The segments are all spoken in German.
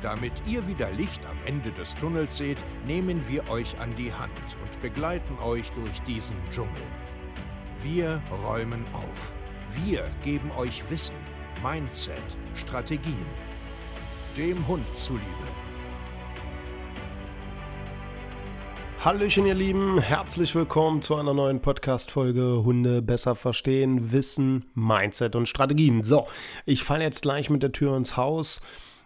Damit ihr wieder Licht am Ende des Tunnels seht, nehmen wir euch an die Hand und begleiten euch durch diesen Dschungel. Wir räumen auf. Wir geben euch Wissen, Mindset, Strategien. Dem Hund zuliebe. Hallöchen ihr Lieben, herzlich willkommen zu einer neuen Podcast-Folge Hunde besser verstehen, Wissen, Mindset und Strategien. So, ich falle jetzt gleich mit der Tür ins Haus.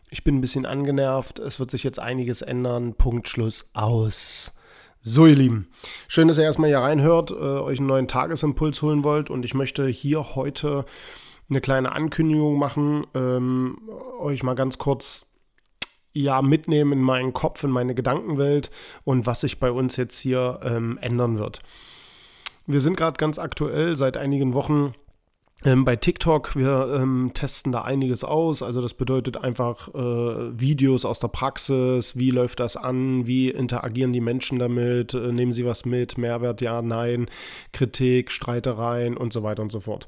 Ich bin ein bisschen angenervt, es wird sich jetzt einiges ändern, Punkt, Schluss, aus. So ihr Lieben, schön, dass ihr erstmal hier reinhört, euch einen neuen Tagesimpuls holen wollt und ich möchte hier heute eine kleine Ankündigung machen, euch mal ganz kurz mitnehmen in meinen Kopf, in meine Gedankenwelt und was sich bei uns jetzt hier ändern wird. Wir sind gerade ganz aktuell seit einigen Wochen bei TikTok. Wir testen da einiges aus. Also das bedeutet einfach Videos aus der Praxis. Wie läuft das an? Wie interagieren die Menschen damit? Nehmen sie was mit? Mehrwert? Ja, nein. Kritik, Streitereien und so weiter und so fort.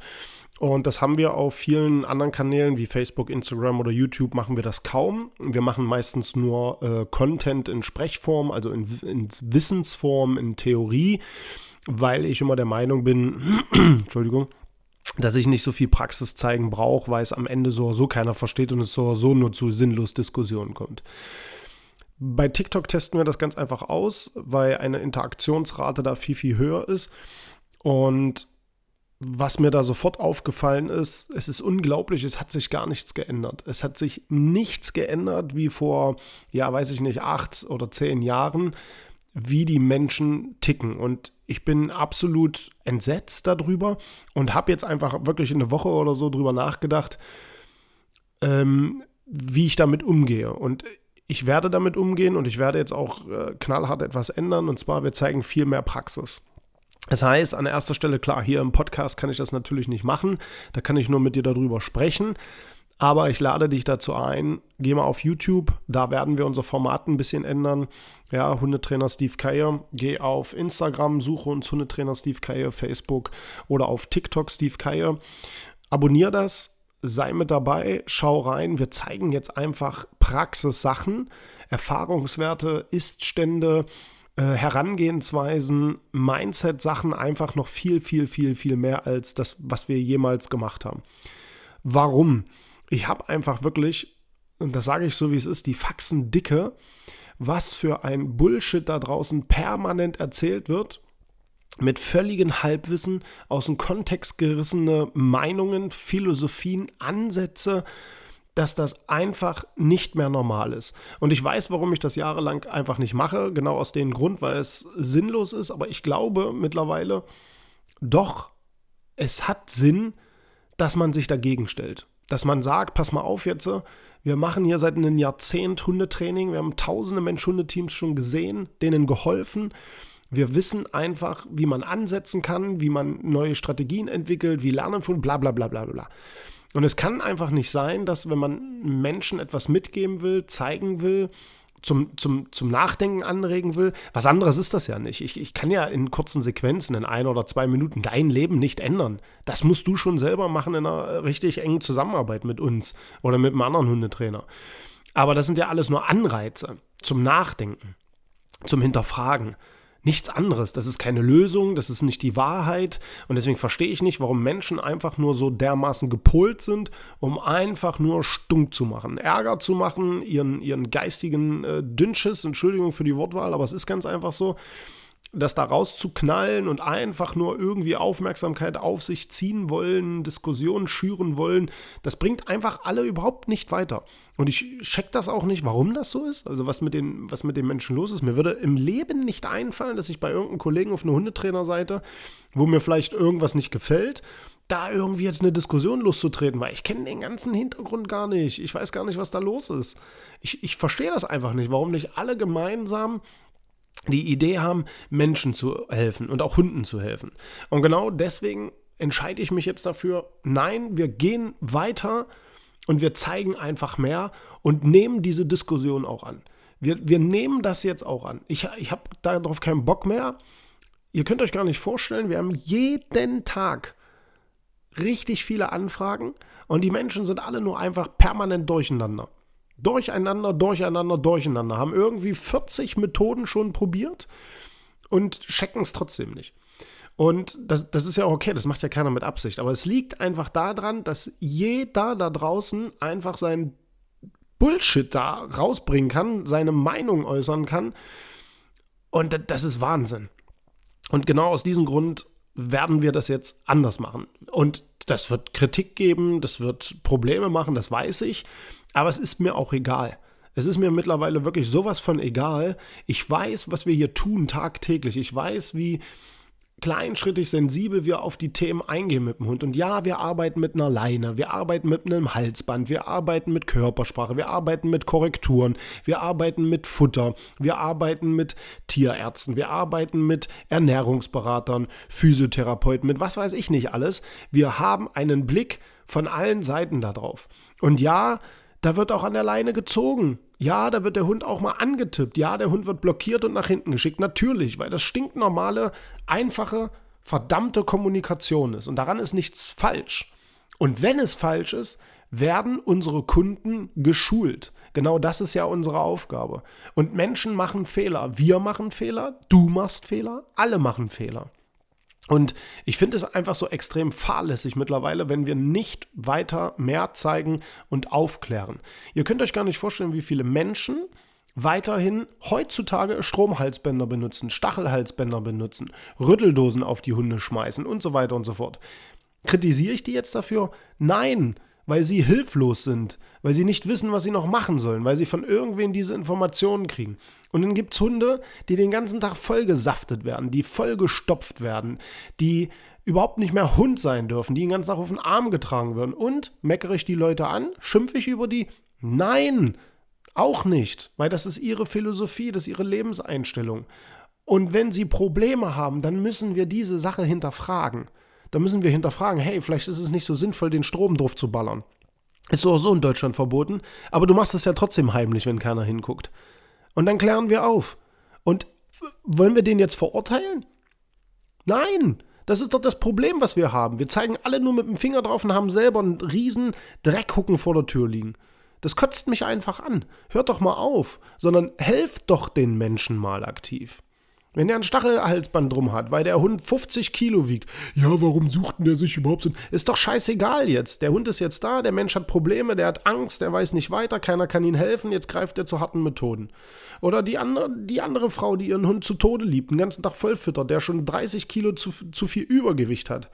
Und das haben wir auf vielen anderen Kanälen wie Facebook, Instagram oder YouTube machen wir das kaum. Wir machen meistens nur Content in Sprechform, also in Wissensform, in Theorie, weil ich immer der Meinung bin, Entschuldigung, dass ich nicht so viel Praxis zeigen brauche, weil es am Ende so oder so keiner versteht und es so oder so nur zu sinnlos Diskussionen kommt. Bei TikTok testen wir das ganz einfach aus, weil eine Interaktionsrate da viel, viel höher ist. Und was mir da sofort aufgefallen ist, es ist unglaublich, es hat sich gar nichts geändert. Es hat sich nichts geändert wie vor, 8 oder 10 Jahren, wie die Menschen ticken. Und ich bin absolut entsetzt darüber und habe jetzt einfach wirklich eine Woche oder so drüber nachgedacht, wie ich damit umgehe. Und ich werde damit umgehen und ich werde jetzt auch knallhart etwas ändern. Und zwar, wir zeigen viel mehr Praxis. Das heißt, an erster Stelle, klar, hier im Podcast kann ich das natürlich nicht machen, da kann ich nur mit dir darüber sprechen, aber ich lade dich dazu ein, geh mal auf YouTube, da werden wir unser Format ein bisschen ändern, ja, Hundetrainer Steve Keier, geh auf Instagram, suche uns Hundetrainer Steve Keier, Facebook oder auf TikTok Steve Keier, abonnier das. Sei mit dabei, schau rein, wir zeigen jetzt einfach Praxissachen, Erfahrungswerte, Iststände, Herangehensweisen, Mindset-Sachen einfach noch viel, viel, viel, viel mehr als das, was wir jemals gemacht haben. Warum? Ich habe einfach wirklich, und das sage ich so, wie es ist, die Faxen dicke, was für ein Bullshit da draußen permanent erzählt wird, mit völligem Halbwissen, aus dem Kontext gerissene Meinungen, Philosophien, Ansätze, dass das einfach nicht mehr normal ist. Und ich weiß, warum ich das jahrelang einfach nicht mache, genau aus dem Grund, weil es sinnlos ist, aber ich glaube mittlerweile doch, es hat Sinn, dass man sich dagegen stellt. Dass man sagt, pass mal auf jetzt, wir machen hier seit einem Jahrzehnt Hundetraining, wir haben tausende Mensch-Hundeteams schon gesehen, denen geholfen. Wir wissen einfach, wie man ansetzen kann, wie man neue Strategien entwickelt, wie Lernen von bla bla bla bla bla. Und es kann einfach nicht sein, dass wenn man Menschen etwas mitgeben will, zeigen will, zum Nachdenken anregen will, was anderes ist das ja nicht. Ich kann ja in kurzen Sequenzen, in 1 oder 2 Minuten dein Leben nicht ändern. Das musst du schon selber machen in einer richtig engen Zusammenarbeit mit uns oder mit einem anderen Hundetrainer. Aber das sind ja alles nur Anreize zum Nachdenken, zum Hinterfragen. Nichts anderes, das ist keine Lösung, das ist nicht die Wahrheit und deswegen verstehe ich nicht, warum Menschen einfach nur so dermaßen gepolt sind, um einfach nur stunk zu machen, Ärger zu machen, ihren geistigen Dünnschiss, Entschuldigung für die Wortwahl, aber es ist ganz einfach so, das da rauszuknallen und einfach nur irgendwie Aufmerksamkeit auf sich ziehen wollen, Diskussionen schüren wollen, das bringt einfach alle überhaupt nicht weiter. Und ich check das auch nicht, warum das so ist, also was mit den Menschen los ist. Mir würde im Leben nicht einfallen, dass ich bei irgendeinem Kollegen auf einer Hundetrainerseite, wo mir vielleicht irgendwas nicht gefällt, da irgendwie jetzt eine Diskussion loszutreten, weil ich kenne den ganzen Hintergrund gar nicht. Ich weiß gar nicht, was da los ist. Ich verstehe das einfach nicht, warum nicht alle gemeinsam die Idee haben, Menschen zu helfen und auch Hunden zu helfen. Und genau deswegen entscheide ich mich jetzt dafür, nein, wir gehen weiter und wir zeigen einfach mehr und nehmen diese Diskussion auch an. Wir nehmen das jetzt auch an. Ich habe darauf keinen Bock mehr. Ihr könnt euch gar nicht vorstellen, wir haben jeden Tag richtig viele Anfragen und die Menschen sind alle nur einfach permanent durcheinander. Durcheinander, haben irgendwie 40 Methoden schon probiert und checken es trotzdem nicht. Und das ist ja auch okay, das macht ja keiner mit Absicht. Aber es liegt einfach daran, dass jeder da draußen einfach seinen Bullshit da rausbringen kann, seine Meinung äußern kann. Und das ist Wahnsinn. Und genau aus diesem Grund werden wir das jetzt anders machen. Und das wird Kritik geben, das wird Probleme machen, das weiß ich. Aber es ist mir auch egal. Es ist mir mittlerweile wirklich sowas von egal. Ich weiß, was wir hier tun tagtäglich. Ich weiß, wie kleinschrittig sensibel wir auf die Themen eingehen mit dem Hund. Und ja, wir arbeiten mit einer Leine, wir arbeiten mit einem Halsband, wir arbeiten mit Körpersprache, wir arbeiten mit Korrekturen, wir arbeiten mit Futter, wir arbeiten mit Tierärzten, wir arbeiten mit Ernährungsberatern, Physiotherapeuten, mit was weiß ich nicht alles. Wir haben einen Blick von allen Seiten da drauf. Und ja, da wird auch an der Leine gezogen. Ja, da wird der Hund auch mal angetippt. Ja, der Hund wird blockiert und nach hinten geschickt. Natürlich, weil das stinknormale, einfache, verdammte Kommunikation ist. Und daran ist nichts falsch. Und wenn es falsch ist, werden unsere Kunden geschult. Genau das ist ja unsere Aufgabe. Und Menschen machen Fehler. Wir machen Fehler. Du machst Fehler. Alle machen Fehler. Und ich finde es einfach so extrem fahrlässig mittlerweile, wenn wir nicht weiter mehr zeigen und aufklären. Ihr könnt euch gar nicht vorstellen, wie viele Menschen weiterhin heutzutage Stromhalsbänder benutzen, Stachelhalsbänder benutzen, Rütteldosen auf die Hunde schmeißen und so weiter und so fort. Kritisiere ich die jetzt dafür? Nein, weil sie hilflos sind, weil sie nicht wissen, was sie noch machen sollen, weil sie von irgendwen diese Informationen kriegen. Und dann gibt es Hunde, die den ganzen Tag vollgesaftet werden, die vollgestopft werden, die überhaupt nicht mehr Hund sein dürfen, die den ganzen Tag auf den Arm getragen werden. Und meckere ich die Leute an? Schimpfe ich über die? Nein, auch nicht, weil das ist ihre Philosophie, das ist ihre Lebenseinstellung. Und wenn sie Probleme haben, dann müssen wir diese Sache hinterfragen. Da müssen wir hinterfragen, hey, vielleicht ist es nicht so sinnvoll, den Strom drauf zu ballern. Ist so auch so in Deutschland verboten, aber du machst es ja trotzdem heimlich, wenn keiner hinguckt. Und dann klären wir auf. Und wollen wir den jetzt verurteilen? Nein, das ist doch das Problem, was wir haben. Wir zeigen alle nur mit dem Finger drauf und haben selber einen riesen Dreckhucken vor der Tür liegen. Das kotzt mich einfach an. Hört doch mal auf, sondern helft doch den Menschen mal aktiv. Wenn er ein Stachelhalsband drum hat, weil der Hund 50 Kilo wiegt. Ja, warum sucht denn der sich überhaupt? Ist doch scheißegal jetzt. Der Hund ist jetzt da, der Mensch hat Probleme, der hat Angst, der weiß nicht weiter, keiner kann ihm helfen, jetzt greift er zu harten Methoden. Oder die andere Frau, die ihren Hund zu Tode liebt, den ganzen Tag vollfüttert, der schon 30 Kilo zu viel Übergewicht hat.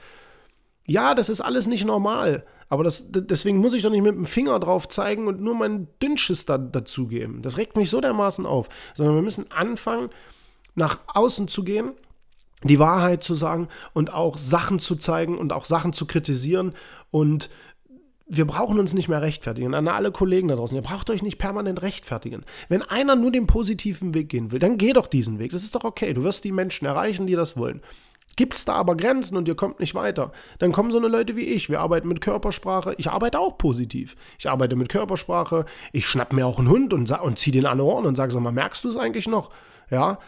Ja, das ist alles nicht normal, aber deswegen muss ich doch nicht mit dem Finger drauf zeigen und nur meinen Dünnschiss dazugeben. Das regt mich so dermaßen auf. Sondern wir müssen anfangen, nach außen zu gehen, die Wahrheit zu sagen und auch Sachen zu zeigen und auch Sachen zu kritisieren. Und wir brauchen uns nicht mehr rechtfertigen. An alle Kollegen da draußen, ihr braucht euch nicht permanent rechtfertigen. Wenn einer nur den positiven Weg gehen will, dann geh doch diesen Weg. Das ist doch okay. Du wirst die Menschen erreichen, die das wollen. Gibt es da aber Grenzen und ihr kommt nicht weiter, dann kommen so eine Leute wie ich. Wir arbeiten mit Körpersprache. Ich arbeite auch positiv. Ich arbeite mit Körpersprache. Ich schnapp mir auch einen Hund und zieh den an die Ohren und sag so mal, merkst du es eigentlich noch? Ja,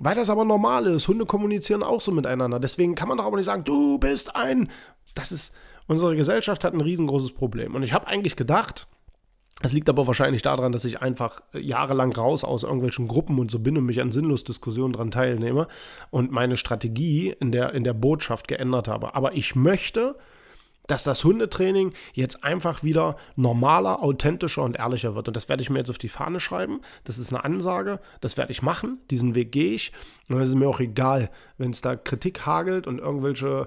weil das aber normal ist. Hunde kommunizieren auch so miteinander. Deswegen kann man doch aber nicht sagen, du bist ein... Unsere Gesellschaft hat ein riesengroßes Problem. Und ich habe eigentlich gedacht, es liegt aber wahrscheinlich daran, dass ich einfach jahrelang raus aus irgendwelchen Gruppen und so bin und mich an sinnlos Diskussionen dran teilnehme und meine Strategie in der Botschaft geändert habe. Aber ich möchte, dass das Hundetraining jetzt einfach wieder normaler, authentischer und ehrlicher wird. Und das werde ich mir jetzt auf die Fahne schreiben. Das ist eine Ansage, das werde ich machen, diesen Weg gehe ich. Und es ist mir auch egal, wenn es da Kritik hagelt und irgendwelche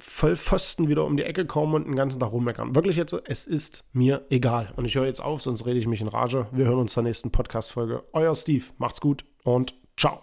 Vollpfosten wieder um die Ecke kommen und den ganzen Tag rummeckern. Wirklich jetzt, es ist mir egal. Und ich höre jetzt auf, sonst rede ich mich in Rage. Wir hören uns zur nächsten Podcast-Folge. Euer Steve, macht's gut und ciao.